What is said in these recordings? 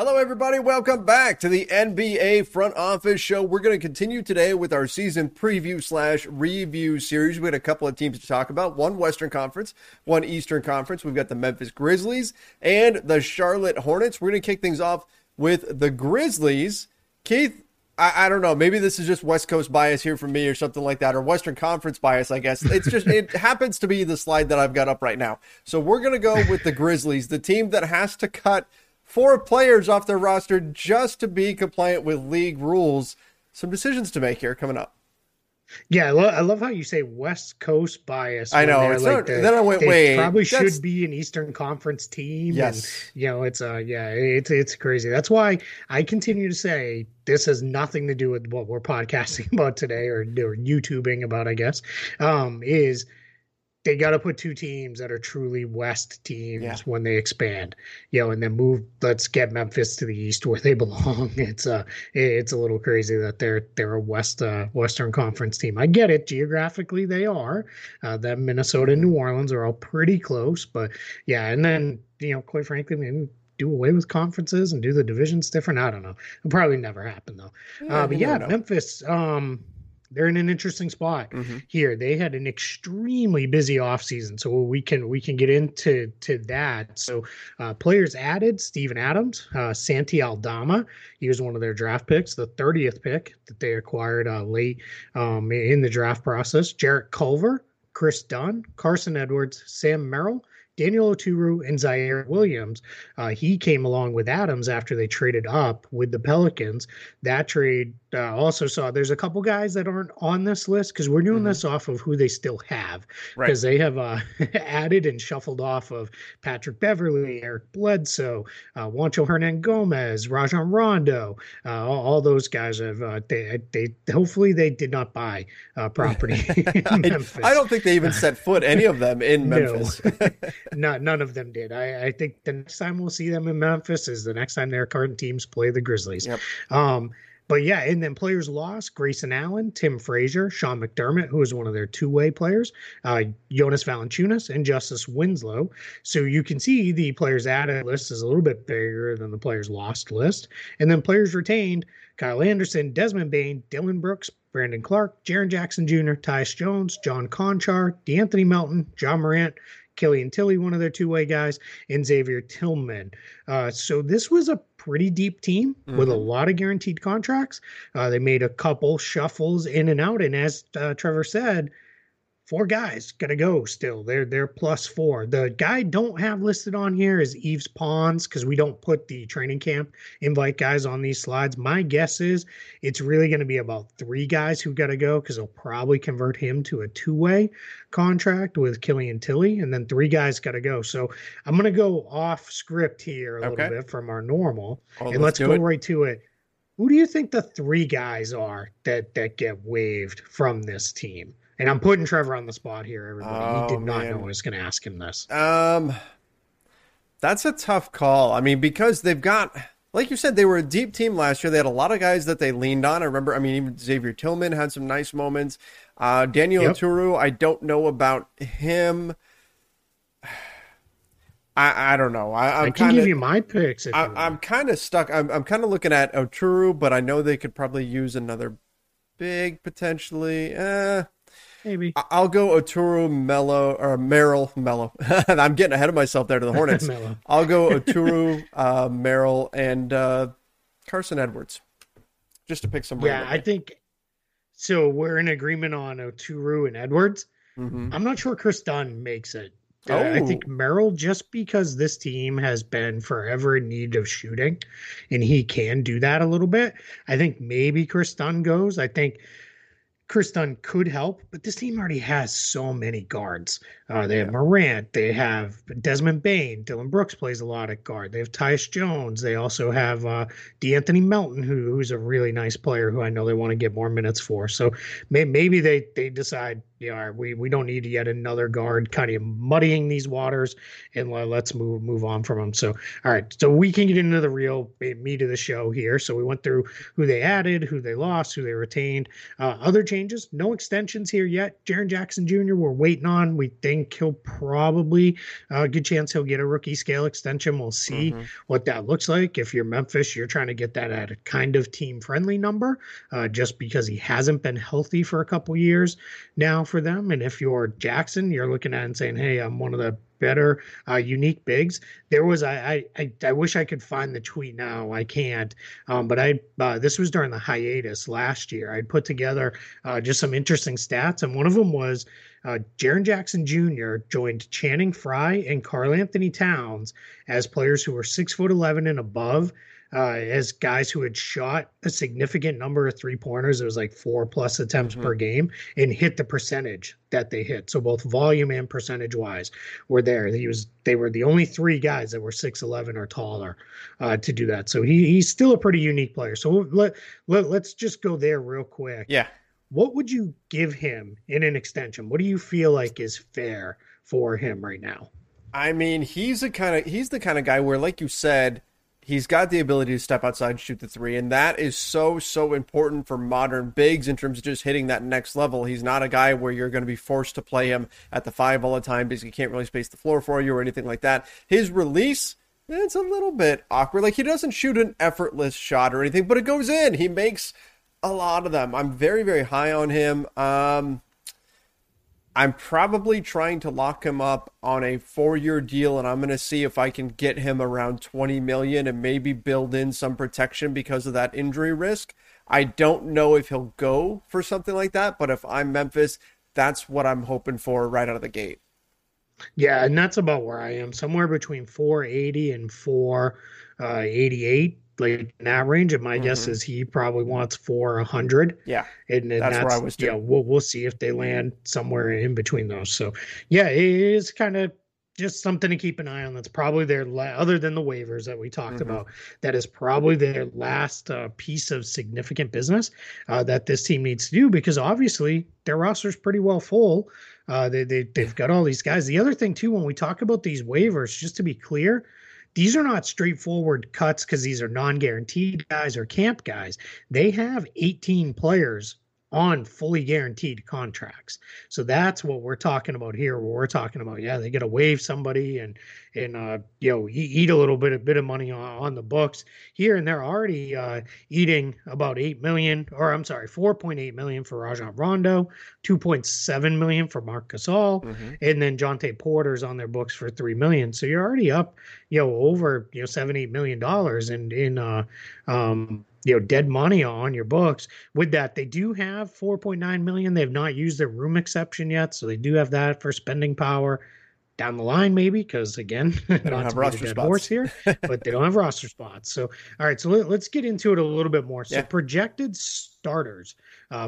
Hello, everybody. Welcome back to the NBA Front Office Show. We're going to continue today with our season preview / review series. We had a couple of teams to talk about, one Western Conference, one Eastern Conference. We've got the Memphis Grizzlies and the Charlotte Hornets. We're going to kick things off with the Grizzlies. Keith, I don't know. Maybe this is just West Coast bias here for me or something like that, or Western Conference bias, I guess. It's just it happens to be the slide that I've got up right now. So we're going to go with the Grizzlies, the team that has to cut 4 players off their roster just to be compliant with league rules. Some decisions to make here coming up. Yeah, I love how you say West Coast bias. I know. It's like not, then I went, wait. Probably should be an Eastern Conference team. Yes. And, you know, it's crazy. That's why I continue to say this has nothing to do with what we're podcasting about today or YouTubing about, I guess, is – they got to put 2 teams that are truly West teams when they expand, you know, and then move. Let's get Memphis to the East where they belong. It's a little crazy that they're a Western Conference team. I get it. Geographically, they are. That Minnesota and New Orleans are all pretty close, but yeah. And then, you know, quite frankly, maybe do away with conferences and do the divisions different. I don't know. It'll probably never happen though. But yeah, Memphis, they're in an interesting spot here. They had an extremely busy offseason, so we can get into that. So players added: Steven Adams, Santi Aldama. He was one of their draft picks, the 30th pick that they acquired late in the draft process. Jarrett Culver, Chris Dunn, Carson Edwards, Sam Merrill, Daniel Oturu, and Zaire Williams. He came along with Adams after they traded up with the Pelicans. That trade also saw there's a couple guys that aren't on this list because we're doing this off of who they still have, because they have added and shuffled off of Patrick Beverly, Eric Bledsoe, Juancho Hernan-Gomez, Rajon Rondo. All those guys have they hopefully they did not buy property in Memphis. I don't think they even set foot any of them in Memphis. None of them did. I think the next time we'll see them in Memphis is the next time their current teams play the Grizzlies. But yeah, and then players lost: Grayson Allen, Tim Frazier, Sean McDermott, who is one of their two-way players, Jonas Valančiūnas, and Justice Winslow. So you can see the players added list is a little bit bigger than the players lost list. And then players retained: Kyle Anderson, Desmond Bane, Dillon Brooks, Brandon Clark, Jaren Jackson Jr., Tyus Jones, John Conchar, DeAnthony Melton, Ja Morant, Kelly and Tilly, one of their two-way guys, and Xavier Tillman. So this was a pretty deep team with a lot of guaranteed contracts. They made a couple shuffles in and out, and as Trevor said, 4 guys gonna go still. They're +4. The guy don't have listed on here is Yves Pons, because we don't put the training camp invite guys on these slides. My guess is it's really going to be about 3 guys who got to go, because they'll probably convert him to a two-way contract with Killian Tilly, and then 3 guys got to go. So I'm going to go off script here a little bit from our normal, and let's go right to it. Who do you think the 3 guys are that get waived from this team? And I'm putting Trevor on the spot here, everybody. He did not know I was going to ask him this. That's a tough call. I mean, because they've got, like you said, they were a deep team last year. They had a lot of guys that they leaned on. I remember, I mean, even Xavier Tillman had some nice moments. Daniel Oturu, I don't know about him. I don't know. I can give you my picks. I'm kind of stuck. I'm kind of looking at Oturu, but I know they could probably use another big potentially. Maybe I'll go Oturu, Merrill. I'm getting ahead of myself there to the Hornets. I'll go Oturu, Merrill, and Carson Edwards, just to pick some. Yeah, I think so. We're in agreement on Oturu and Edwards. I'm not sure Chris Dunn makes it. I think Merrill, just because this team has been forever in need of shooting, and he can do that a little bit. I think maybe Chris Dunn goes. I think Chris Dunn could help, but this team already has so many guards. They have Morant. They have Desmond Bane. Dillon Brooks plays a lot at guard. They have Tyus Jones. They also have DeAnthony Melton, who's a really nice player who I know they want to get more minutes for. So maybe they decide Yeah, we don't need yet another guard kind of muddying these waters, and let's move on from them. So, all right, so we can get into the real meat of the show here. So we went through who they added, who they lost, who they retained. Other changes, no extensions here yet. Jaren Jackson Jr. we're waiting on. We think he'll probably, good chance he'll get a rookie scale extension. We'll see what that looks like. If you're Memphis, you're trying to get that at a kind of team-friendly number, just because he hasn't been healthy for a couple years now for them. And if you're Jackson, you're looking at and saying, hey, I'm one of the better unique bigs. There was I wish I could find the tweet now. I can't. But I this was during the hiatus last year. I put together just some interesting stats, and one of them was Jaren Jackson Jr. joined Channing Frye and Karl Anthony Towns as players who were 6'11" and above, as guys who had shot a significant number of three-pointers. It was like 4+ attempts per game, and hit the percentage that they hit. So both volume and percentage-wise were there. They were the only three guys that were 6'11" or taller to do that. So he's still a pretty unique player. So let's just go there real quick. Yeah. What would you give him in an extension? What do you feel like is fair for him right now? I mean, he's the kind of guy where, like you said, he's got the ability to step outside and shoot the three, and that is so, so important for modern bigs in terms of just hitting that next level. He's not a guy where you're going to be forced to play him at the five all the time because he can't really space the floor for you or anything like that. His release, it's a little bit awkward. Like, he doesn't shoot an effortless shot or anything, but it goes in. He makes a lot of them. I'm very, very high on him. I'm probably trying to lock him up on a 4-year deal, and I'm going to see if I can get him around $20 million and maybe build in some protection because of that injury risk. I don't know if he'll go for something like that, but if I'm Memphis, that's what I'm hoping for right out of the gate. Yeah, and that's about where I am, somewhere between 480 and 488. Like in that range, and my guess is he probably wants 400. Yeah, and that's where I was. Yeah, we'll see if they land somewhere in between those. So yeah, it is kind of just something to keep an eye on. That's probably their other than the waivers that we talked about. That is probably their last piece of significant business that this team needs to do, because obviously their roster's pretty well full. They've got all these guys. The other thing too, when we talk about these waivers, just to be clear, these are not straightforward cuts because these are non-guaranteed guys or camp guys. They have 18 players on fully guaranteed contracts. So that's what we're talking about here. What we're talking about, yeah, they got to waive somebody and you know, eat a bit of money on the books here, and they're already eating about $4.8 million for Rajon Rondo, $2.7 million for Marc Gasol, and then Jonte Porter's on their books for $3 million. So you're already up, you know, over, you know, $7-8 million in you know, dead money on your books. With that, they do have $4.9 million. They have not used their room exception yet, so they do have that for spending power down the line, maybe, because again, they don't have roster spots here, but they don't have roster spots. So, all right, so let's get into it a little bit more. So, projected starters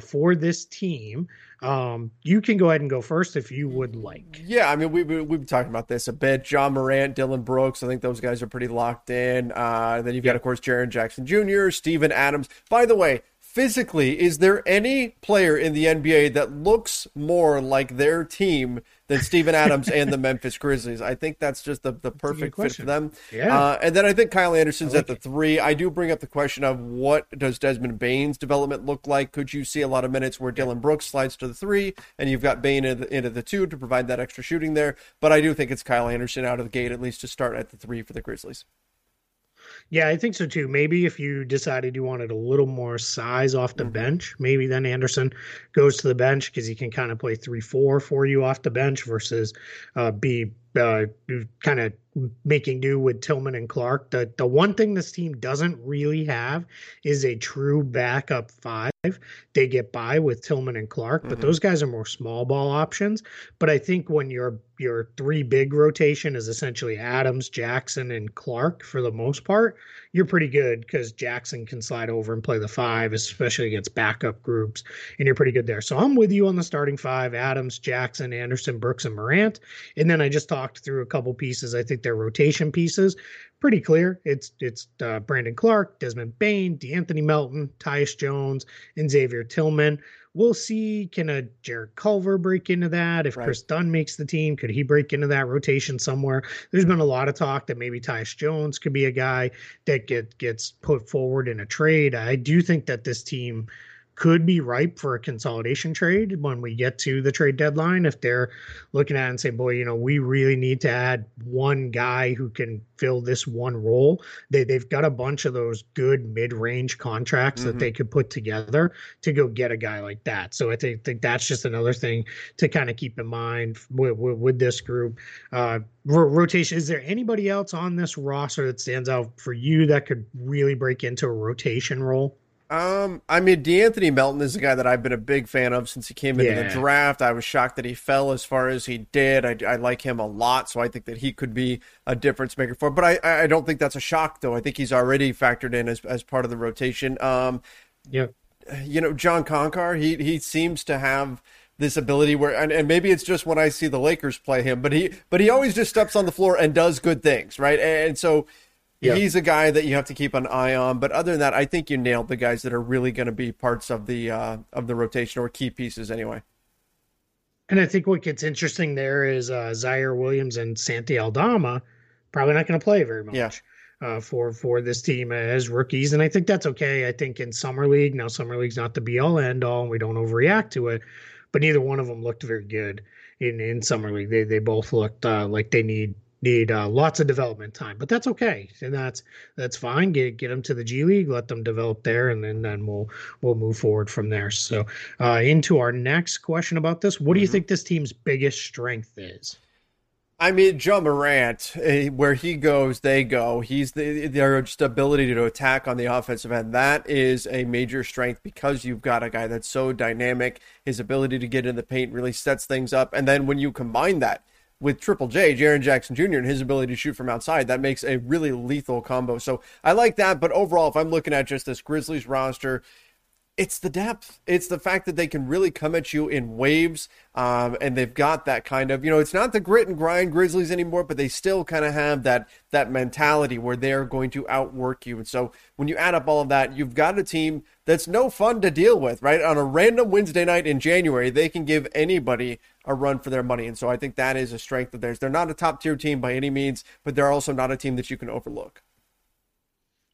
for this team. You can go ahead and go first if you would like. Yeah, I mean, we've been talking about this a bit. Ja Morant, Dillon Brooks, I think those guys are pretty locked in. Then you've got, of course, Jaren Jackson Jr., Steven Adams. By the way, physically, is there any player in the NBA that looks more like their team than Steven Adams and the Memphis Grizzlies? I think that's just the perfect fit for them. Yeah. And then I think Kyle Anderson's at the three. I do bring up the question of what does Desmond Bane's development look like? Could you see a lot of minutes where Dillon Brooks slides to the three and you've got Bane into the two to provide that extra shooting there? But I do think it's Kyle Anderson out of the gate, at least to start at the three for the Grizzlies. Yeah, I think so too. Maybe if you decided you wanted a little more size off the bench, maybe then Anderson goes to the bench because he can kind of play 3-4 for you off the bench versus be kind of making do with Tillman and Clark. The one thing this team doesn't really have is a true backup five. They get by with Tillman and Clark, but those guys are more small ball options. But I think when your three big rotation is essentially Adams, Jackson, and Clark for the most part, you're pretty good because Jackson can slide over and play the five, especially against backup groups, and you're pretty good there. So I'm with you on the starting five: Adams, Jackson, Anderson, Brooks, and Morant. And then I just talked through a couple pieces. I think they're rotation pieces. Pretty clear. It's Brandon Clark, Desmond Bane, DeAnthony Melton, Tyus Jones, and Xavier Tillman. we'll see, can a Jarrett Culver break into that? If Chris Dunn makes the team, could he break into that rotation somewhere? There's been a lot of talk that maybe Tyus Jones could be a guy that gets put forward in a trade. I do think that this team could be ripe for a consolidation trade when we get to the trade deadline. If they're looking at it and say, boy, you know, we really need to add one guy who can fill this one role. They've got a bunch of those good mid-range contracts that they could put together to go get a guy like that. So I think that's just another thing to kind of keep in mind with this group. Rotation. Is there anybody else on this roster that stands out for you that could really break into a rotation role? I mean, DeAnthony Melton is a guy that I've been a big fan of since he came into the draft. I was shocked that he fell as far as he did. I like him a lot, so I think that he could be a difference maker for him. But I don't think that's a shock, though. I think he's already factored in as part of the rotation. You know, John Conchar, he seems to have this ability where, and maybe it's just when I see the Lakers play him, but he always just steps on the floor and does good things, right? And so he's a guy that you have to keep an eye on. But other than that, I think you nailed the guys that are really going to be parts of the rotation or key pieces anyway. And I think what gets interesting there is Zaire Williams and Santi Aldama probably not going to play very much. For this team as rookies. And I think that's okay. I think in Summer League, now Summer League's not the be-all, end-all, and we don't overreact to it, but neither one of them looked very good in Summer League. They both looked like they need lots of development time, but that's okay. And that's fine. Get them to the G League, let them develop there, and then we'll move forward from there. So into our next question about this, what do you think this team's biggest strength is? I mean, Ja Morant, where he goes, they go. He's their just ability to attack on the offensive end. That is a major strength because you've got a guy that's so dynamic. His ability to get in the paint really sets things up. And then when you combine that with Triple J, Jaren Jackson Jr., and his ability to shoot from outside, that makes a really lethal combo. So I like that, but overall, if I'm looking at just this Grizzlies roster, it's the depth. It's the fact that they can really come at you in waves, and they've got that kind of, you know, it's not the grit and grind Grizzlies anymore, but they still kind of have that mentality where they're going to outwork you. And so when you add up all of that, you've got a team that's no fun to deal with, right? On a random Wednesday night in January, they can give anybody a run for their money. And so I think that is a strength of theirs. They're not a top-tier team by any means, but they're also not a team that you can overlook.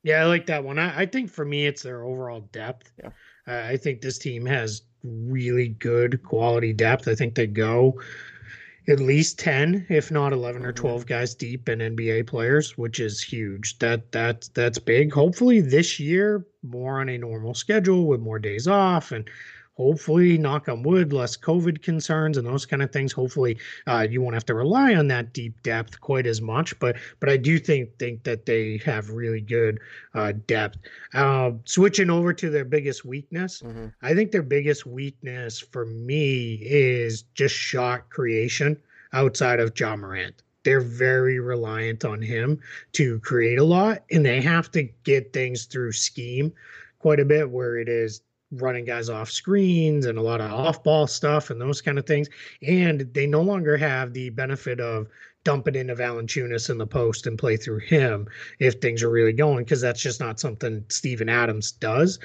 Yeah, I like that one. I think for me, it's their overall depth. Yeah. I think this team has really good quality depth. I think they go at least 10, if not 11 or 12 guys deep in NBA players, which is huge. That's big. Hopefully this year, more on a normal schedule with more days off, and hopefully, knock on wood, less COVID concerns and those kind of things. Hopefully, you won't have to rely on that deep depth quite as much. But I do think that they have really good depth. Switching over to their biggest weakness, I think their biggest weakness for me is just shot creation outside of Ja Morant. They're very reliant on him to create a lot, and they have to get things through scheme quite a bit, where it is running guys off screens and a lot of off ball stuff and those kind of things. And they no longer have the benefit of dump it into Valančiūnas in the post and play through him if things are really going, because that's just not something Steven Adams does.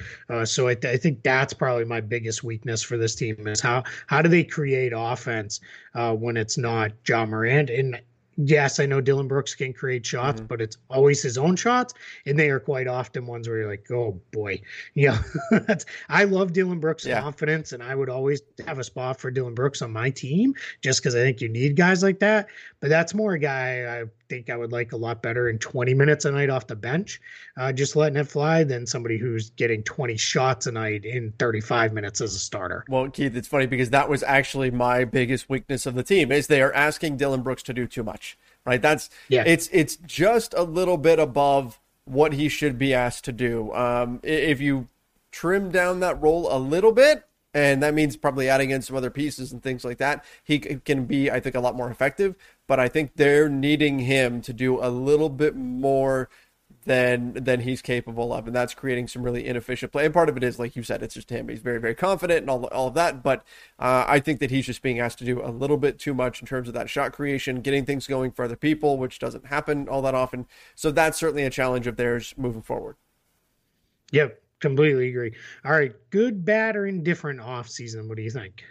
So I think that's probably my biggest weakness for this team, is how do they create offense when it's not Ja Morant? And yes, I know Dillon Brooks can create shots, but it's always his own shots, and they are quite often ones where you're like, oh, boy. Yeah, I love Dillon Brooks' confidence, and I would always have a spot for Dillon Brooks on my team just because I think you need guys like that. But that's more a guy I think I would like a lot better in 20 minutes a night off the bench, just letting it fly, than somebody who's getting 20 shots a night in 35 minutes as a starter. Well, Keith, it's funny because that was actually my biggest weakness of the team, is they are asking Dillon Brooks to do too much. Right, that's it's just a little bit above what he should be asked to do. If you trim down that role a little bit, and that means probably adding in some other pieces and things like that, he can be, I think, a lot more effective. But I think they're needing him to do a little bit more than he's capable of, and that's creating some really inefficient play. And part of it is, like you said, it's just him. He's very, very confident and all of that, but I think that he's just being asked to do a little bit too much in terms of that shot creation, getting things going for other people, which doesn't happen all that often. So that's certainly a challenge of theirs moving forward. Yep. completely agree. All right, good, bad, or indifferent offseason? What do you think?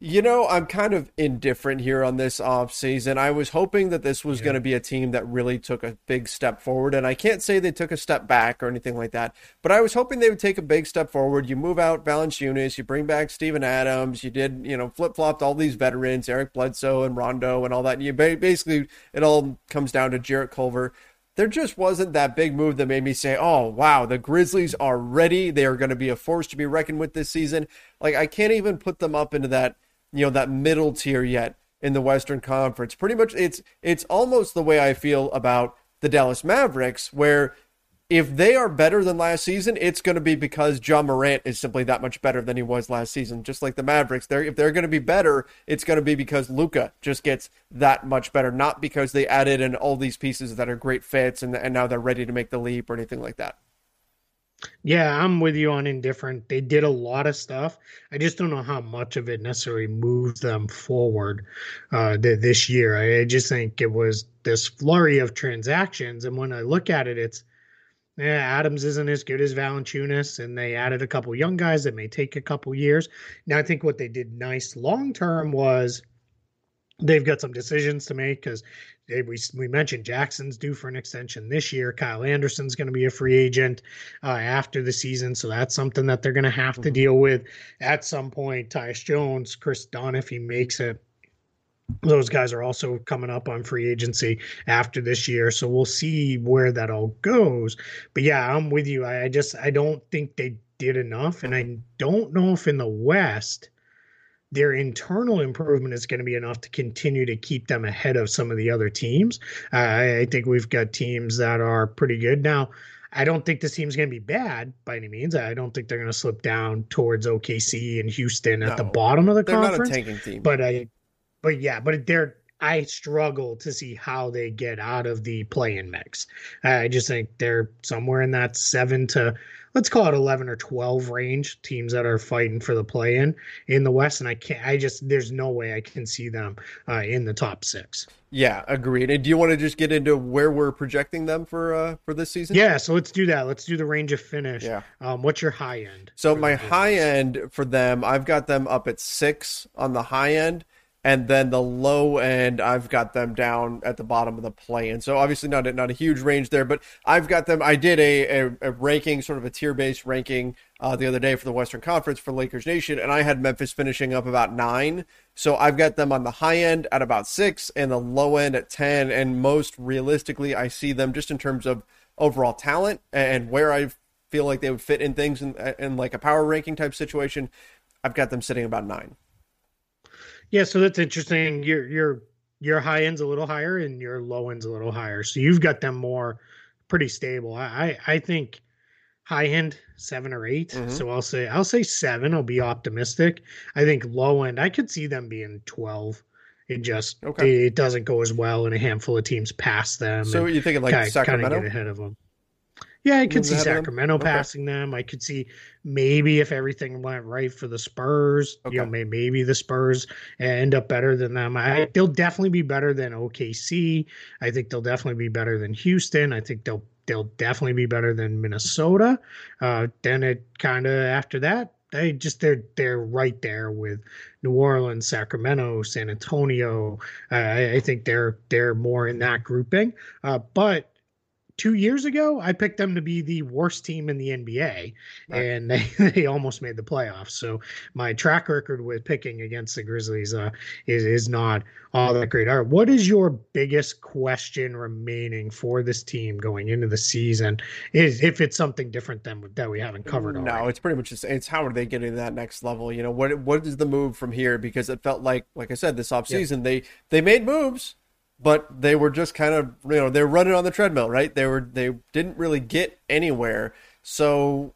You know, I'm kind of indifferent here on this offseason. I was hoping that this was going to be a team that really took a big step forward, and I can't say they took a step back or anything like that, but I was hoping they would take a big step forward. You move out Valančiūnas, you bring back Steven Adams, you did, you know, flip-flopped all these veterans, Eric Bledsoe and Rondo and all that, and you basically, it all comes down to Jarrett Culver. There just wasn't that big move that made me say, oh, wow, the Grizzlies are ready. They are going to be a force to be reckoned with this season. Like, I can't even put them up into that, you know, that middle tier yet in the Western Conference. Pretty much it's almost the way I feel about the Dallas Mavericks, where if they are better than last season, it's going to be because Ja Morant is simply that much better than he was last season. Just like the Mavericks, if they're going to be better, it's going to be because Luka just gets that much better, not because they added in all these pieces that are great fits and now they're ready to make the leap or anything like that. Yeah, I'm with you on indifferent. They did a lot of stuff. I just don't know how much of it necessarily moved them forward this year. I just think it was this flurry of transactions. And when I look at it, it's, Adams isn't as good as Valančiūnas, and they added a couple young guys that may take a couple years. Now, I think what they did nice long-term was they've got some decisions to make because we mentioned Jackson's due for an extension this year. Kyle Anderson's going to be a free agent after the season, so that's something that they're going to have to deal with at some point. Tyus Jones, Chris Dunn, if he makes it. Those guys are also coming up on free agency after this year, so we'll see where that all goes. But, yeah, I'm with you. I don't think they did enough, and I don't know if in the West their internal improvement is going to be enough to continue to keep them ahead of some of the other teams. I think we've got teams that are pretty good now. I don't think this team's going to be bad by any means. I don't think they're going to slip down towards OKC and Houston at the bottom of the conference. They're not a tanking team. I struggle to see how they get out of the play-in mix. I just think they're somewhere in that 7 to, let's call it 11 or 12 range, teams that are fighting for the play-in in the West, and there's no way I can see them in the top 6. Yeah, agreed. And do you want to just get into where we're projecting them for this season? Yeah, so let's do that. Let's do the range of finish. Yeah. What's your high end? So my high end for them, I've got them up at 6 on the high end. And then the low end, I've got them down at the bottom of the play-in. So obviously not a huge range there, but I've got them. I did a ranking, sort of a tier-based ranking the other day for the Western Conference for Lakers Nation, and I had Memphis finishing up about 9. So I've got them on the high end at about 6 and the low end at 10. And most realistically, I see them just in terms of overall talent and where I feel like they would fit in things in like a power ranking type situation. I've got them sitting about 9. Yeah, so that's interesting. Your high end's a little higher and your low end's a little higher. So you've got them more pretty stable. I think high end 7 or 8. Mm-hmm. So I'll say 7. I'll be optimistic. I think low end, I could see them being 12. It just it doesn't go as well, and a handful of teams pass them. So you think like Sacramento kind of get ahead of them. Yeah, I could see Sacramento passing them. I could see maybe if everything went right for the Spurs, you know, maybe the Spurs end up better than them. They'll definitely be better than OKC. I think they'll definitely be better than Houston. I think they'll definitely be better than Minnesota. Then it kind of after that, they're right there with New Orleans, Sacramento, San Antonio. I think they're more in that grouping, but. 2 years ago, I picked them to be the worst team in the NBA, and they almost made the playoffs. So my track record with picking against the Grizzlies is not all that great. All right, what is your biggest question remaining for this team going into the season? Is if it's something different than that we haven't covered already? No, it's pretty much it's how are they getting to that next level? You know, what is the move from here? Because it felt like I said, this offseason they made moves. But they were just kind of, you know, they're running on the treadmill, right? They didn't really get anywhere. So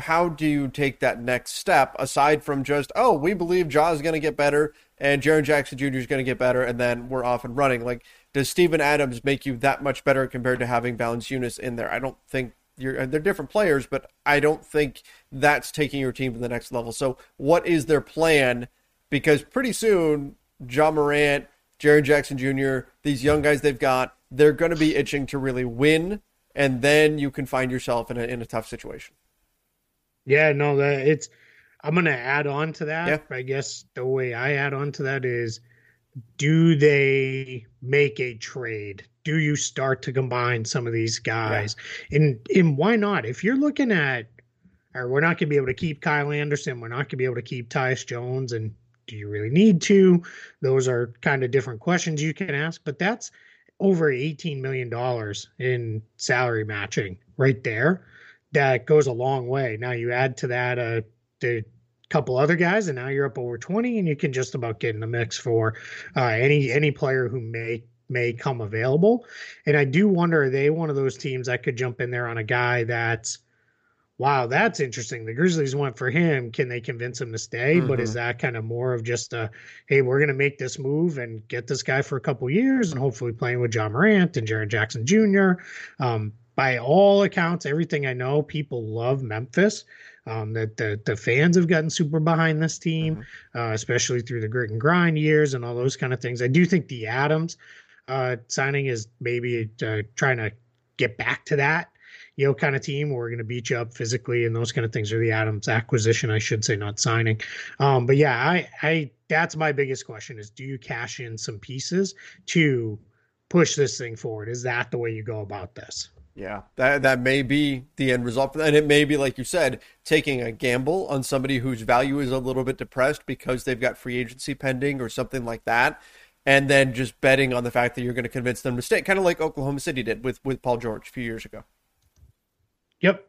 how do you take that next step aside from just, oh, we believe Ja is going to get better and Jaren Jackson Jr. is going to get better, and then we're off and running? Like, does Steven Adams make you that much better compared to having Valančiūnas in there? I don't think they're different players, but I don't think that's taking your team to the next level. So what is their plan? Because pretty soon, Ja Morant, Jaren Jackson Jr., these young guys they've got, they're going to be itching to really win, and then you can find yourself in a tough situation. Yeah, no, that it's. I'm going to add on to that. Yeah. I guess the way I add on to that is, do they make a trade? Do you start to combine some of these guys? Yeah. And why not? If you're looking at, all right, we're not going to be able to keep Kyle Anderson, we're not going to be able to keep Tyus Jones, and do you really need to? Those are kind of different questions you can ask, but that's over $18 million in salary matching right there. That goes a long way. Now you add to that a couple other guys, and now you're up over 20, and you can just about get in the mix for any player who may come available. And I do wonder, are they one of those teams that could jump in there on a guy that's, wow, that's interesting. The Grizzlies went for him. Can they convince him to stay? Mm-hmm. But is that kind of more of just a, hey, we're going to make this move and get this guy for a couple years and hopefully playing with Ja Morant and Jaren Jackson Jr. By all accounts, everything I know, people love Memphis. That the fans have gotten super behind this team, especially through the grit and grind years and all those kind of things. I do think the Adams signing is maybe trying to get back to that, you know, kind of team where we're going to beat you up physically and those kind of things, or the Adams acquisition, I should say, not signing. But yeah, I that's my biggest question is, do you cash in some pieces to push this thing forward? Is that the way you go about this? Yeah, that may be the end result. And it may be, like you said, taking a gamble on somebody whose value is a little bit depressed because they've got free agency pending or something like that, and then just betting on the fact that you're going to convince them to stay, kind of like Oklahoma City did with Paul George a few years ago. Yep,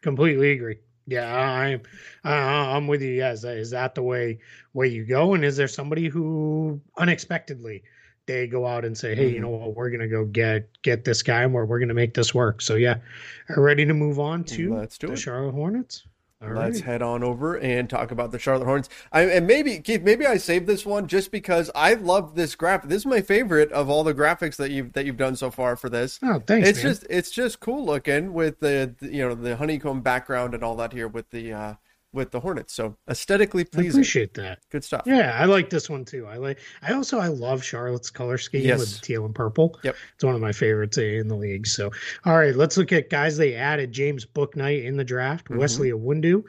completely agree. Yeah, I'm with you guys. Is that the way you go? And is there somebody who unexpectedly – they go out and say, hey, you know what, we're going to go get this guy and we're going to make this work. So, yeah, are ready to move on to the Charlotte Hornets? All right. Head on over and talk about the Charlotte Hornets. And maybe, Keith, I saved this one just because I love this graphic. This is my favorite of all the graphics that you've done so far for this. Oh, thanks, it's man. It's just cool looking with the honeycomb background and all that here with the Hornets. So aesthetically pleasing. I appreciate that. Good stuff. Yeah, I like this one too. I love Charlotte's color scheme with the teal and purple. Yep. It's one of my favorites in the league. So, all right, let's look at guys they added. James Bouknight in the draft. Mm-hmm. Wesley Iwundu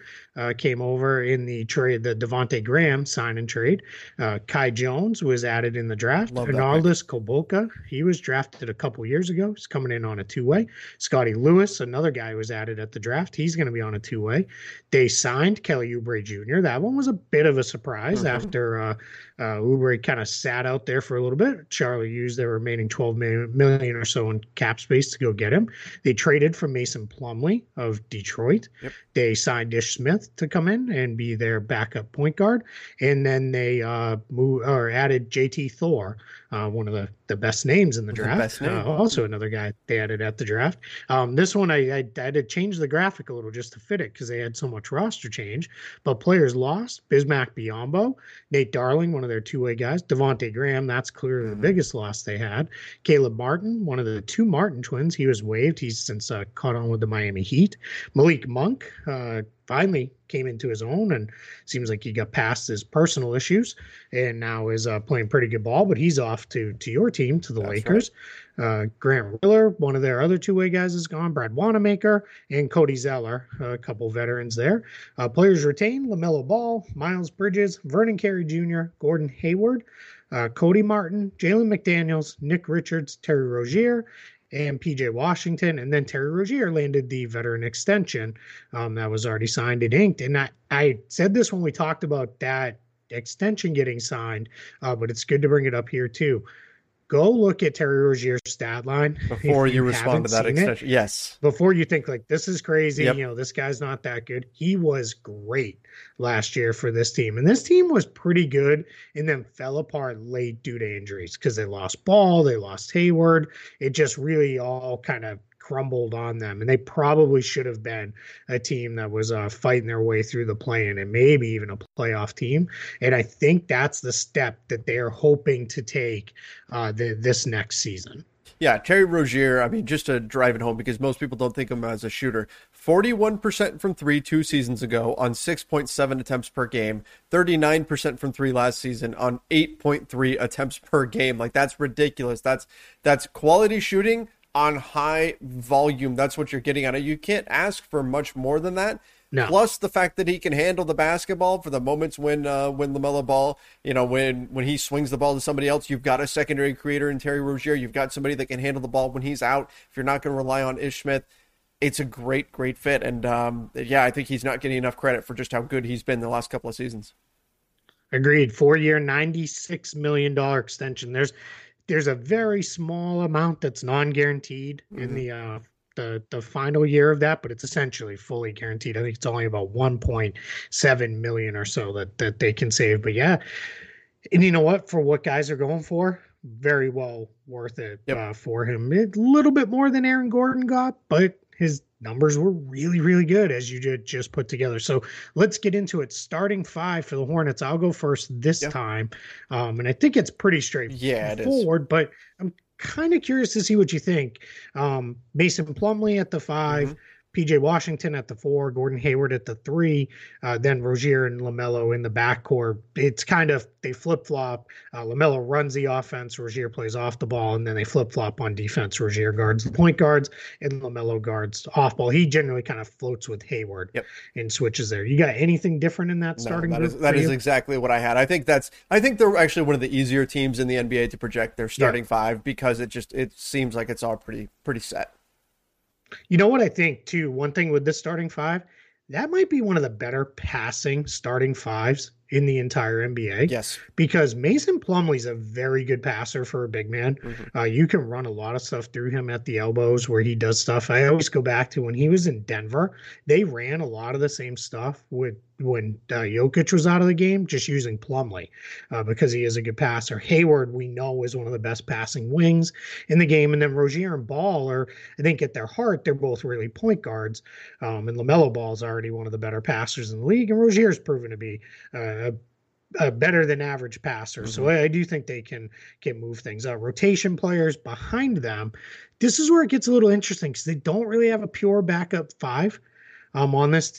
came over in the trade, the Devonte Graham sign and trade. Kai Jones was added in the draft. Arnaldus Kolboka, he was drafted a couple years ago. He's coming in on a two-way. Scotty Lewis, another guy who was added at the draft. He's going to be on a two-way. They signed Kelly Oubre Jr. That one was a bit of a surprise after Oubre kind of sat out there for a little bit. Charlotte used their remaining $12 million or so in cap space to go get him. They traded for Mason Plumlee of Detroit. Yep. They signed Ish Smith to come in and be their backup point guard. And then they added JT Thor, one of the best names in the draft. Also another guy they added at the draft. This one, I did change the graphic a little just to fit it because they had so much roster change. But players lost: Bismack Biyombo, Nate Darling, one of their two-way guys, Devonte Graham, that's clearly the biggest loss they had. Caleb Martin, one of the two Martin twins, he was waived. He's since caught on with the Miami Heat. Malik Monk finally came into his own and seems like he got past his personal issues and now is playing pretty good ball, but he's off to your team, to the Lakers. Right. Grant Riller, one of their other two-way guys, is gone. Brad Wanamaker and Cody Zeller, a couple veterans there. Players retained: LaMelo Ball, Miles Bridges, Vernon Carey Jr., Gordon Hayward, Cody Martin, Jalen McDaniels, Nick Richards, Terry Rozier, and PJ Washington. And then Terry Rozier landed the veteran extension that was already signed and inked. And I said this when we talked about that extension getting signed, but it's good to bring it up here too. Go look at Terry Rozier's stat line before you respond to that extension. Yes. Before you think like this is crazy, you know, this guy's not that good. He was great last year for this team. And this team was pretty good and then fell apart late due to injuries because they lost Ball, they lost Hayward. It just really all kind of crumbled on them, and they probably should have been a team that was fighting their way through the play-in and maybe even a playoff team. And I think that's the step that they're hoping to take this next season. Yeah, Terry Rozier, I mean, just to drive it home because most people don't think of him as a shooter, 41% from three 2 seasons ago on 6.7 attempts per game, 39% from three last season on 8.3 attempts per game. Like, that's ridiculous. That's quality shooting on high volume. That's what you're getting out of. You can't ask for much more than that. No. Plus the fact that he can handle the basketball for the moments when LaMelo Ball, when he swings the ball to somebody else, you've got a secondary creator in Terry Rozier. You've got somebody that can handle the ball when he's out. If you're not going to rely on Ish Smith, it's a great, great fit. And I think he's not getting enough credit for just how good he's been the last couple of seasons. Agreed. 4-year, $96 million extension. There's a very small amount that's non-guaranteed in the final year of that, but it's essentially fully guaranteed. I think it's only about $1.7 million or so that they can save. But yeah, and you know what? For what guys are going for, very well worth it for him. A little bit more than Aaron Gordon got, but his numbers were really, really good, as you did just put together. So let's get into it. Starting five for the Hornets. I'll go first this time. And I think it's pretty straightforward, but I'm kind of curious to see what you think. Mason Plumlee at the five, PJ Washington at the four, Gordon Hayward at the three, then Rozier and LaMelo in the backcourt. It's kind of, they flip-flop. LaMelo runs the offense, Rozier plays off the ball, and then they flip-flop on defense. Rozier guards the point guards, and LaMelo guards off ball. He generally kind of floats with Hayward and switches there. You got anything different in that starting group? That is exactly what I had. I think they're actually one of the easier teams in the NBA to project their starting five, because it seems like it's all pretty set. You know what I think, too? One thing with this starting five, that might be one of the better passing starting fives in the entire NBA. Yes. Because Mason Plumlee's a very good passer for a big man. Mm-hmm. You can run a lot of stuff through him at the elbows where he does stuff. I always go back to when he was in Denver, they ran a lot of the same stuff with when Jokic was out of the game, just using Plumlee because he is a good passer. Hayward, we know, is one of the best passing wings in the game. And then Rozier and Ball are, I think at their heart, they're both really point guards. And LaMelo Ball is already one of the better passers in the league. And Rozier's proven to be a better than average passer. Mm-hmm. So I do think they can move things up. Rotation players behind them. This is where it gets a little interesting because they don't really have a pure backup five. On this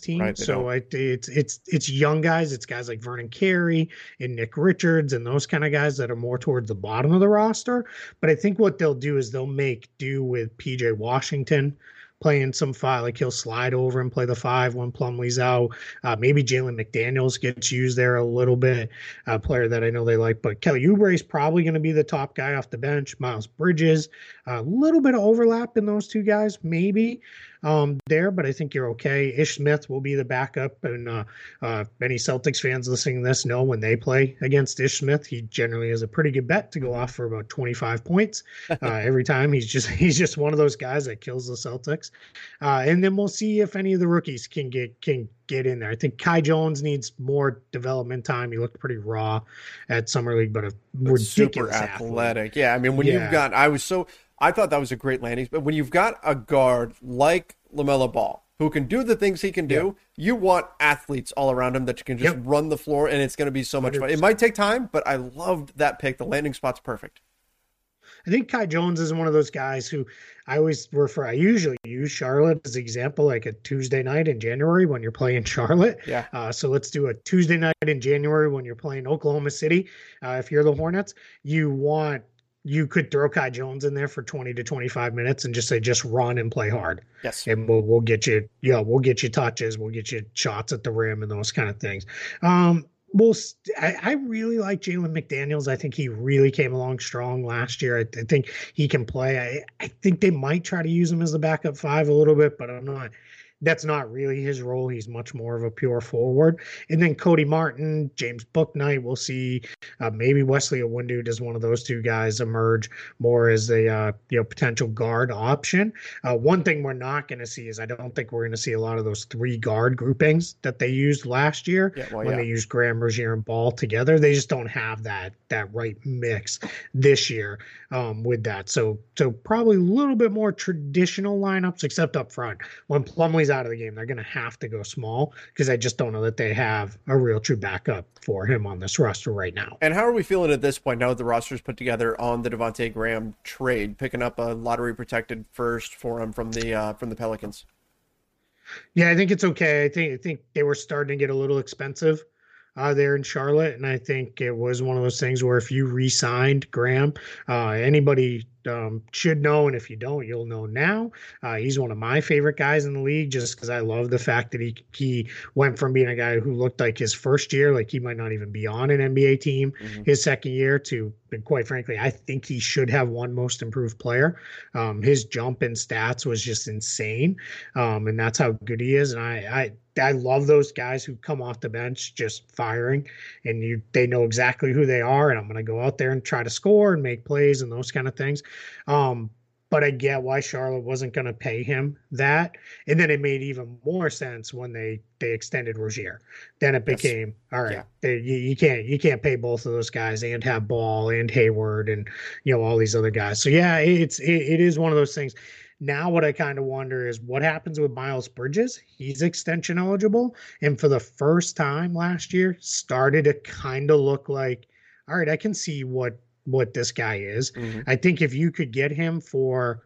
team. Right, so it's young guys. It's guys like Vernon Carey and Nick Richards and those kind of guys that are more towards the bottom of the roster. But I think what they'll do is they'll make do with PJ Washington playing some five. Like he'll slide over and play the five when Plumlee's out. Maybe Jalen McDaniels gets used there a little bit, a player that I know they like. But Kelly Oubre is probably going to be the top guy off the bench. Miles Bridges, a little bit of overlap in those two guys, maybe. There, but I think you're okay. Ish Smith will be the backup, and many Celtics fans listening to this know when they play against Ish Smith, he generally is a pretty good bet to go off for about 25 points every time. He's just one of those guys that kills the Celtics. And then we'll see if any of the rookies can get in there. I think Kai Jones needs more development time. He looked pretty raw at Summer League, but ridiculous super athletic. Yeah, I mean I thought that was a great landing. But when you've got a guard like LaMelo Ball, who can do the things he can do, you want athletes all around him that you can just run the floor, and it's going to be so much 100%. Fun. It might take time, but I loved that pick. The landing spot's perfect. I think Kai Jones is one of those guys who I usually use Charlotte as an example, like a Tuesday night in January when you're playing Charlotte. Yeah. So let's do a Tuesday night in January when you're playing Oklahoma City. If you're the Hornets, you could throw Kai Jones in there for 20 to 25 minutes and just say, just run and play hard. Yes. And we'll get you, we'll get you touches. We'll get you shots at the rim and those kind of things. I really like Jalen McDaniels. I think he really came along strong last year. I think he can play. I think they might try to use him as the backup five a little bit, but that's not really his role. He's much more of a pure forward. And then Cody Martin, James Bouknight, we'll see. Maybe Wesley Iwundu does one of those two guys emerge more as a potential guard option. One thing we're not going to see is I don't think we're going to see a lot of those three guard groupings that they used last year when they used Graham, Rozier, and Ball together. They just don't have that right mix this year with that. So probably a little bit more traditional lineups, except up front. When Plumlee's out of the game, they're going to have to go small because I just don't know that they have a real true backup for him on this roster right now. And how are we feeling at this point now that the roster's put together on the Devonte Graham trade, picking up a lottery protected first for him from the Pelicans? Yeah, I think it's okay. I think they were starting to get a little expensive there in Charlotte, and I think it was one of those things where if you re-signed Graham, anybody should know, and if you don't, you'll know now. He's one of my favorite guys in the league just because I love the fact that he went from being a guy who looked like his first year, like he might not even be on an NBA team, his second year, to, quite frankly, I think he should have won Most Improved Player. His jump in stats was just insane, and that's how good he is. And I love those guys who come off the bench just firing, and they know exactly who they are, and I'm going to go out there and try to score and make plays and those kind of things. But I get why Charlotte wasn't going to pay him that. And then it made even more sense when they extended Rozier. Then it became, all right, you can't pay both of those guys and have Ball and Hayward and, you know, all these other guys. So, yeah, it is one of those things. Now what I kind of wonder is what happens with Miles Bridges. He's extension eligible, and for the first time last year started to kind of look like, all right, I can see what this guy is. I think if you could get him for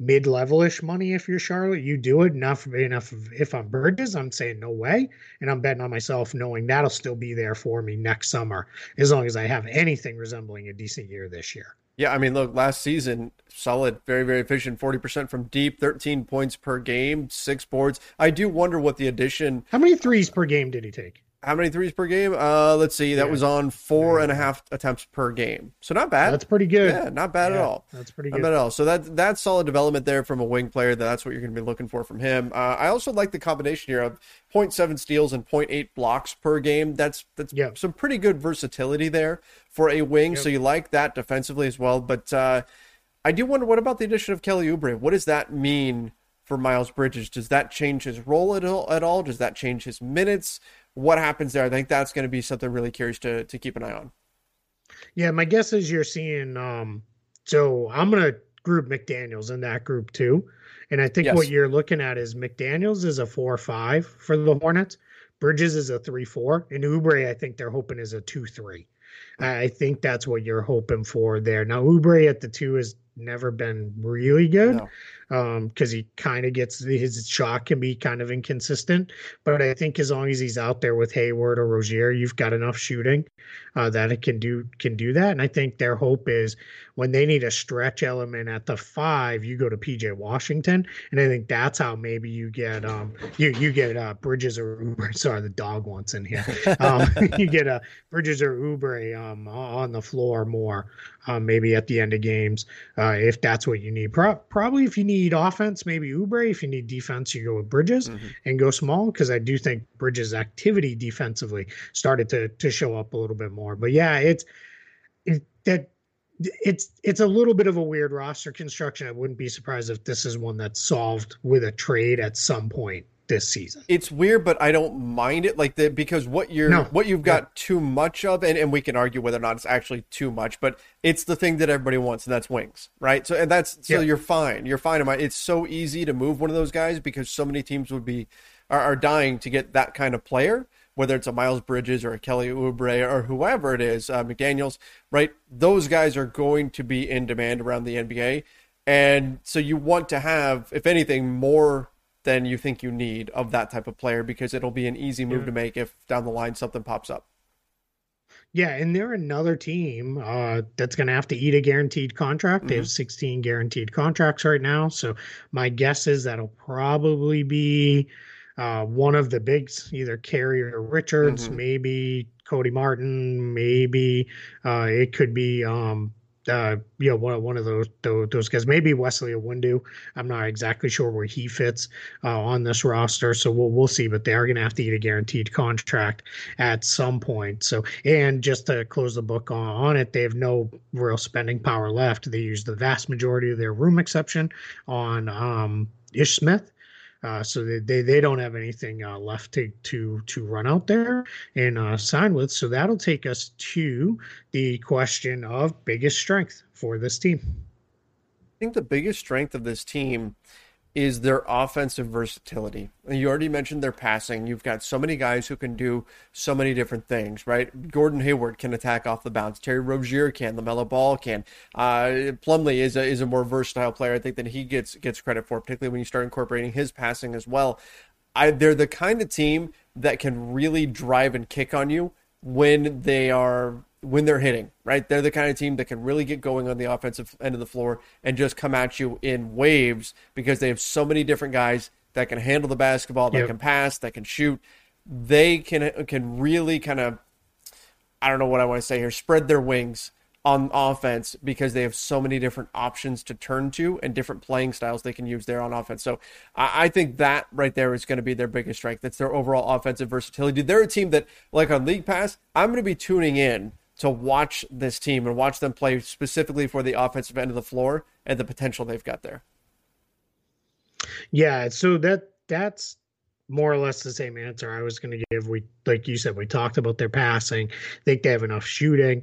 mid-level-ish money, if you're Charlotte, you do it. Enough. If I'm Bridges, I'm saying no way, and I'm betting on myself knowing that'll still be there for me next summer as long as I have anything resembling a decent year this year. Yeah, I mean, look, last season, solid, very, very efficient, 40% from deep, 13 points per game, 6 boards. I do wonder what the addition... How many threes per game did he take? How many threes per game? Let's see. That was on 4.5 attempts per game. So not bad. That's pretty good. Yeah, not bad at all. That's pretty good. Not bad at all. So that's solid development there from a wing player. That's what you're going to be looking for from him. I also like the combination here of 0.7 steals and 0.8 blocks per game. That's some pretty good versatility there for a wing. Yep. So you like that defensively as well. But I do wonder, what about the addition of Kelly Oubre? What does that mean for Miles Bridges? Does that change his role at all? Does that change his minutes? What happens there? I think that's going to be something really curious to keep an eye on. Yeah, my guess is you're seeing so I'm going to group McDaniels in that group too. And I think what you're looking at is McDaniels is a 4-5 for the Hornets. Bridges is a 3-4. And Oubre, I think they're hoping, is a 2-3. I think that's what you're hoping for there. Now, Oubre at the 2 has never been really good because he kind of gets his shot can be kind of inconsistent. But I think as long as he's out there with Hayward or Rozier, you've got enough shooting that it can do that. And I think their hope is when they need a stretch element at the 5, you go to PJ Washington, and I think that's how maybe you get you get Bridges or Oubre. Sorry, the dog wants in here. You get a Bridges or Oubre on the floor more, maybe at the end of games if that's what you need. Probably if you need offense, maybe Oubre. If you need defense, you go with Bridges and go small, because I do think Bridges' activity defensively started to show up a little bit more. But yeah, it's a little bit of a weird roster construction. I wouldn't be surprised if this is one that's solved with a trade at some point this season. It's weird, but I don't mind it like that, because what you've got too much of, and we can argue whether or not it's actually too much, but it's the thing that everybody wants, and that's wings, right? So you're fine. It's so easy to move one of those guys because so many teams are dying to get that kind of player, whether it's a Miles Bridges or a Kelly Oubre or whoever it is, McDaniels, right? Those guys are going to be in demand around the NBA. And so you want to have, if anything, more than you think you need of that type of player, because it'll be an easy move to make if down the line something pops up. Yeah, and they're another team that's going to have to eat a guaranteed contract. They have 16 guaranteed contracts right now. So my guess is that'll probably be one of the bigs, either Carrier or Richards, maybe Cody Martin, maybe it could be one of those guys, maybe Wesley Iwundu. I'm not exactly sure where he fits on this roster, so we'll see. But they are going to have to eat a guaranteed contract at some point. So, and just to close the book on it, they have no real spending power left. They use the vast majority of their room exception on Ish Smith. So they don't have anything left to run out there and sign with. So that'll take us to the question of biggest strength for this team. I think the biggest strength of this team is their offensive versatility. You already mentioned their passing. You've got so many guys who can do so many different things, right? Gordon Hayward can attack off the bounce. Terry Rozier can. LaMelo Ball can. Plumlee is a more versatile player, I think, than he gets credit for, particularly when you start incorporating his passing as well. They're the kind of team that can really drive and kick on you when they are when they're hitting, right? They're the kind of team that can really get going on the offensive end of the floor and just come at you in waves because they have so many different guys that can handle the basketball, that can pass, that can shoot. They can really kind of, I don't know what I want to say here, spread their wings on offense because they have so many different options to turn to and different playing styles they can use there on offense. So I think that right there is going to be their biggest strength. That's their overall offensive versatility. They're a team that, like on League Pass, I'm going to be tuning in to watch this team and watch them play specifically for the offensive end of the floor and the potential they've got there. Yeah, so that's more or less the same answer I was going to give. We, like you said, we talked about their passing. I think they have enough shooting.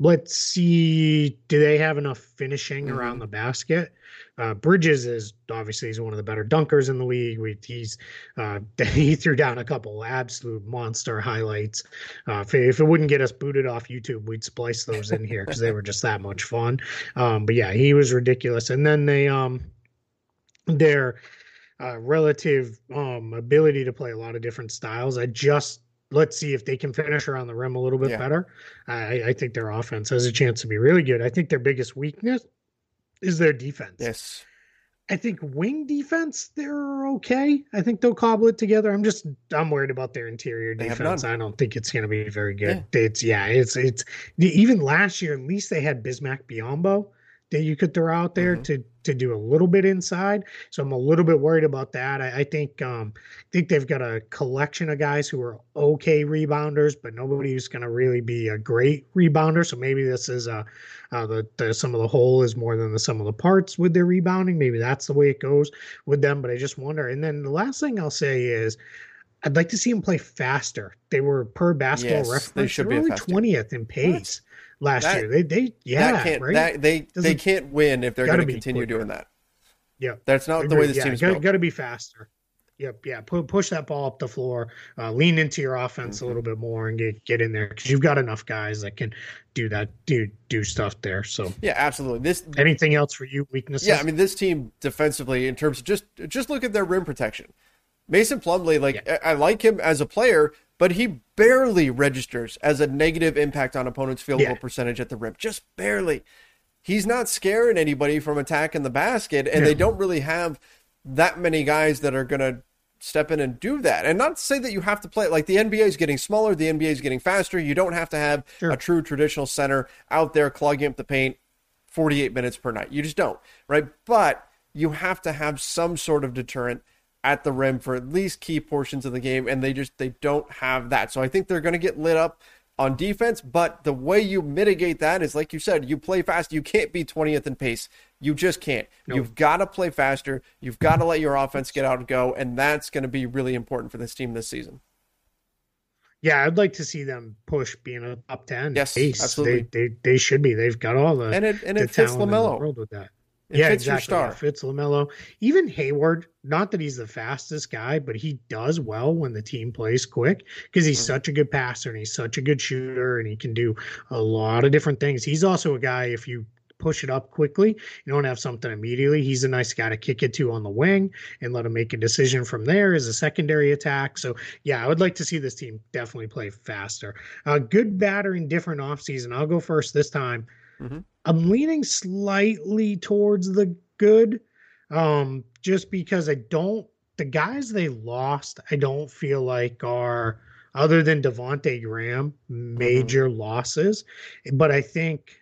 Let's see, do they have enough finishing around the basket? Bridges is obviously he's one of the better dunkers in the league. He threw down a couple absolute monster highlights. If it wouldn't get us booted off YouTube, we'd splice those in here because they were just that much fun. But yeah, he was ridiculous. And then they relative ability to play a lot of different styles. Let's see if they can finish around the rim a little bit better. I think their offense has a chance to be really good. I think their biggest weakness is their defense. Yes. I think wing defense, they're okay. I think they'll cobble it together. I'm worried about their interior defense. I don't think it's going to be very good. Yeah. It's even last year, at least they had Bismack Biyombo that you could throw out there to do a little bit inside. So I'm a little bit worried about that. I think they've got a collection of guys who are okay rebounders, but nobody who's going to really be a great rebounder. So maybe this is the sum of the whole is more than the sum of the parts with their rebounding. Maybe that's the way it goes with them, but I just wonder. And then the last thing I'll say is I'd like to see them play faster. They were per basketball reference. They were only 20th in pace. What? Last year. They can't win if they're going to continue doing that. Yeah. That's not the way this team is built. Got to be faster. Yep. Yeah. Push that ball up the floor, lean into your offense a little bit more and get in there. Cause you've got enough guys that can do that, do stuff there. So yeah, absolutely. Anything else for you? Weaknesses? Yeah. I mean, this team defensively in terms of just look at their rim protection. Mason Plumlee, I like him as a player, but he barely registers as a negative impact on opponents' field goal percentage at the rim. Just barely. He's not scaring anybody from attacking the basket, and they don't really have that many guys that are going to step in and do that. And not to say that you have to play like the NBA is getting smaller, the NBA is getting faster. You don't have to have a true traditional center out there clogging up the paint 48 minutes per night. You just don't, right? But you have to have some sort of deterrent at the rim for at least key portions of the game, and they don't have that. So I think they're going to get lit up on defense, but the way you mitigate that is, like you said, you play fast. You can't be 20th in pace. You just can't. Nope. You've got to play faster. You've got to let your offense get out and go, and that's going to be really important for this team this season. Yeah, I'd like to see them push being a top 10 pace. Absolutely. They should be. They've got all the and it fits LaMelo in the world with that. It fits LaMelo. Even Hayward, not that he's the fastest guy, but he does well when the team plays quick because he's such a good passer and he's such a good shooter and he can do a lot of different things. He's also a guy, if you push it up quickly, you don't have something immediately. He's a nice guy to kick it to on the wing and let him make a decision from there as a secondary attack. So, yeah, I would like to see this team definitely play faster. Good, bad, or indifferent offseason. I'll go first this time. Mm-hmm. I'm leaning slightly towards the good, just because the guys they lost, I don't feel like are, other than Devonte Graham, major losses. But I think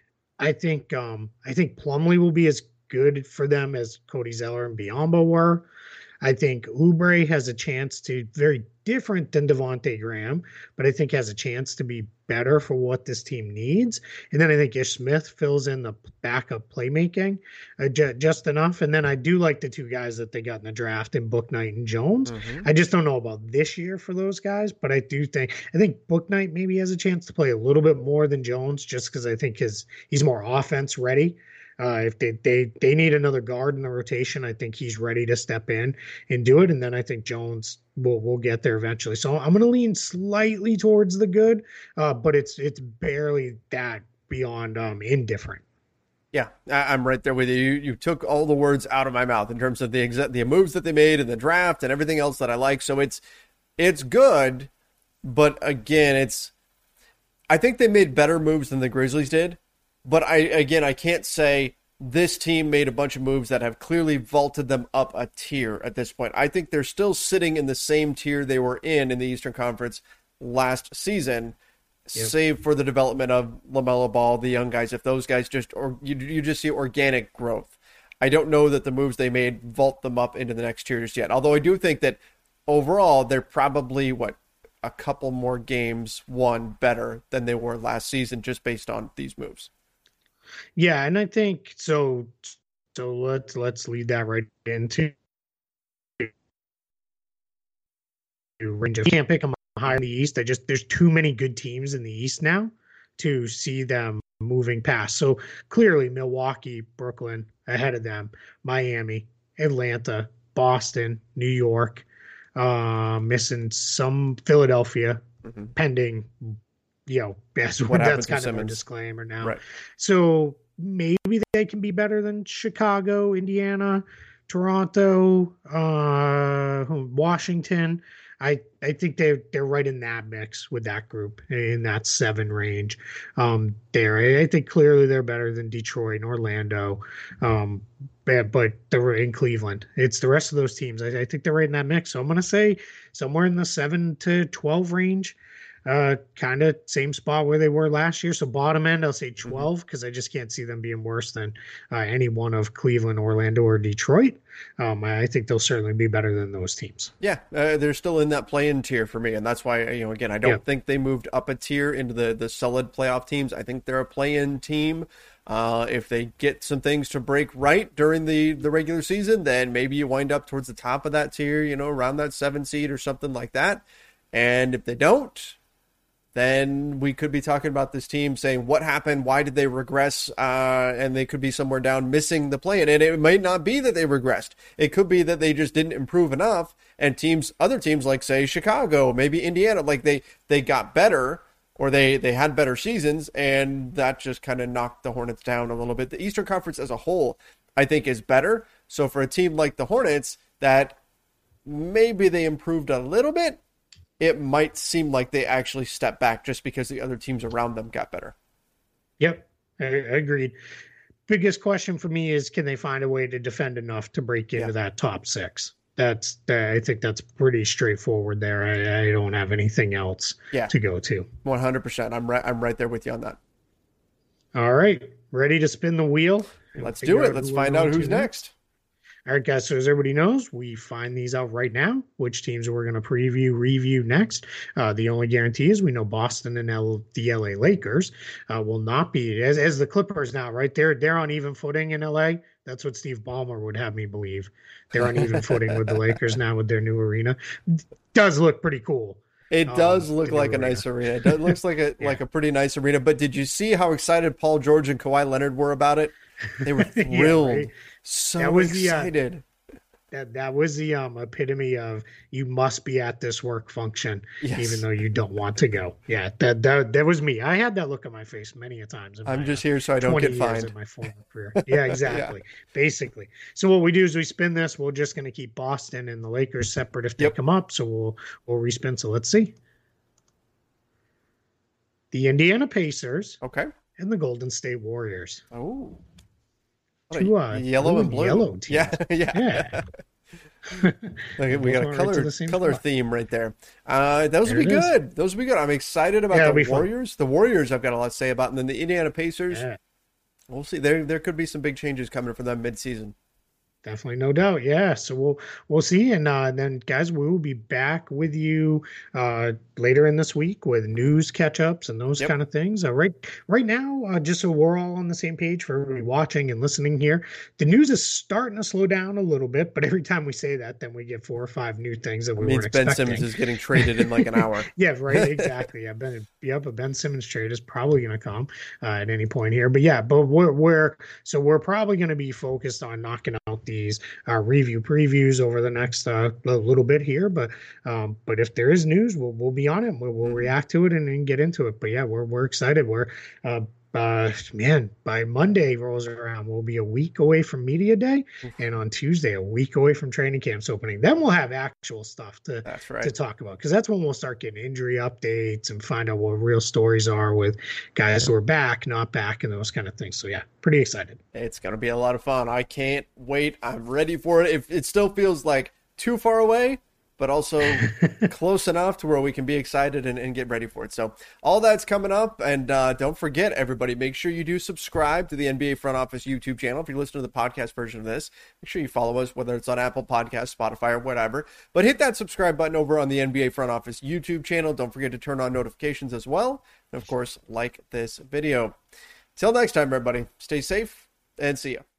Plumlee will be as good for them as Cody Zeller and Biyombo were. I think Oubre has a chance to, very different than Devonte Graham, but I think has a chance to be better for what this team needs. And then I think Ish Smith fills in the backup playmaking just enough. And then I do like the two guys that they got in the draft in Bouknight and Jones. I just don't know about this year for those guys, but I think Bouknight maybe has a chance to play a little bit more than Jones just because I think he's more offense ready. If they need another guard in the rotation, I think he's ready to step in and do it. And then I think Jones will get there eventually. So I'm going to lean slightly towards the good, but it's barely that beyond indifferent. Yeah, I'm right there with you. You took all the words out of my mouth in terms of the moves that they made and the draft and everything else that I like. So it's good, but again, I think they made better moves than the Grizzlies did, but I can't say this team made a bunch of moves that have clearly vaulted them up a tier at this point. I think they're still sitting in the same tier they were in the Eastern Conference last season, save for the development of LaMelo Ball, the young guys. If those guys you just see organic growth. I don't know that the moves they made vault them up into the next tier just yet. Although I do think that overall they're probably a couple more games won better than they were last season just based on these moves. Yeah, and I think so. So let's lead that right into range. You can't pick them high in the East. There's too many good teams in the East now to see them moving past. So clearly, Milwaukee, Brooklyn ahead of them, Miami, Atlanta, Boston, New York, missing some Philadelphia, pending. That's kind of a disclaimer now. Right. So maybe they can be better than Chicago, Indiana, Toronto, Washington. I think they're right in that mix with that group in that 7 range. I think clearly they're better than Detroit and Orlando, but they're in Cleveland. It's the rest of those teams. I think they're right in that mix. So I'm going to say somewhere in the 7 to 12 range. Kind of same spot where they were last year. So bottom end, I'll say 12 because I just can't see them being worse than any one of Cleveland, Orlando, or Detroit. I think they'll certainly be better than those teams. Yeah, they're still in that play-in tier for me, and that's why I don't think they moved up a tier into the solid playoff teams. I think they're a play-in team. If they get some things to break right during the regular season, then maybe you wind up towards the top of that tier, around that 7 seed or something like that. And if they don't, then we could be talking about this team saying, what happened? Why did they regress? And they could be somewhere down missing the play-in. And it might not be that they regressed. It could be that they just didn't improve enough. And other teams like, say, Chicago, maybe Indiana, like they got better or they had better seasons. And that just kind of knocked the Hornets down a little bit. The Eastern Conference as a whole, I think, is better. So for a team like the Hornets that maybe they improved a little bit, it might seem like they actually stepped back just because the other teams around them got better. Yep, I agreed. Biggest question for me is, can they find a way to defend enough to break into that top 6? I think that's pretty straightforward there. I don't have anything else to go to. 100%. I'm right there with you on that. All right, ready to spin the wheel? Let's do it. Let's find out who's next. All right, guys, so as everybody knows, we find these out right now, which teams we're going to review next. The only guarantee is we know Boston and the L.A. Lakers will not be, as the Clippers now, right? They're on even footing in L.A. That's what Steve Ballmer would have me believe. They're on even footing with the Lakers now with their new arena. Does look pretty cool. It does look like a nice arena. It looks like a pretty nice arena. But did you see how excited Paul George and Kawhi Leonard were about it? They were thrilled. Right? So that was excited. That was the epitome of you must be at this work function, even though you don't want to go. Yeah, that was me. I had that look on my face many a times. I'm just here so I don't get fined. In my former career. Yeah, exactly. Basically. So what we do is we spin this. We're just going to keep Boston and the Lakers separate if they come up. So we'll respin. So let's see. The Indiana Pacers. Okay. And the Golden State Warriors. Oh. Two yellow and blue. Yellow teams. Yeah. Like we got a color theme right there. Those will be good. I'm excited about the Warriors. Fun. The Warriors I've got a lot to say about, and then the Indiana Pacers. Yeah. We'll see. There could be some big changes coming for them midseason. Definitely, no doubt. Yeah. So we'll see. And then, guys, we will be back with you later in this week with news catch-ups and those kind of things. Right now, just so we're all on the same page for everybody watching and listening here, the news is starting to slow down a little bit, but every time we say that, then we get 4 or 5 new things that we weren't expecting. Ben Simmons is getting traded in like an hour. Yeah, right. Exactly. A Ben Simmons trade is probably going to come at any point here. But yeah, but we're probably going to be focused on knocking out these review previews over the next little bit here, but if there is news, we'll be on it. We'll react to it and get into it. But yeah, we're excited. We're by Monday rolls around, we'll be a week away from media day, and on Tuesday, a week away from training camps opening. Then we'll have actual stuff to talk about, because that's when we'll start getting injury updates and find out what real stories are with guys who are back, not back, and those kind of things. So, yeah, pretty excited. It's going to be a lot of fun. I can't wait. I'm ready for it. If it still feels like too far away, but also close enough to where we can be excited and get ready for it. So all that's coming up. And don't forget, everybody, make sure you do subscribe to the NBA Front Office YouTube channel. If you listen to the podcast version of this, make sure you follow us, whether it's on Apple Podcasts, Spotify, or whatever. But hit that subscribe button over on the NBA Front Office YouTube channel. Don't forget to turn on notifications as well. And, of course, like this video. Till next time, everybody, stay safe and see ya.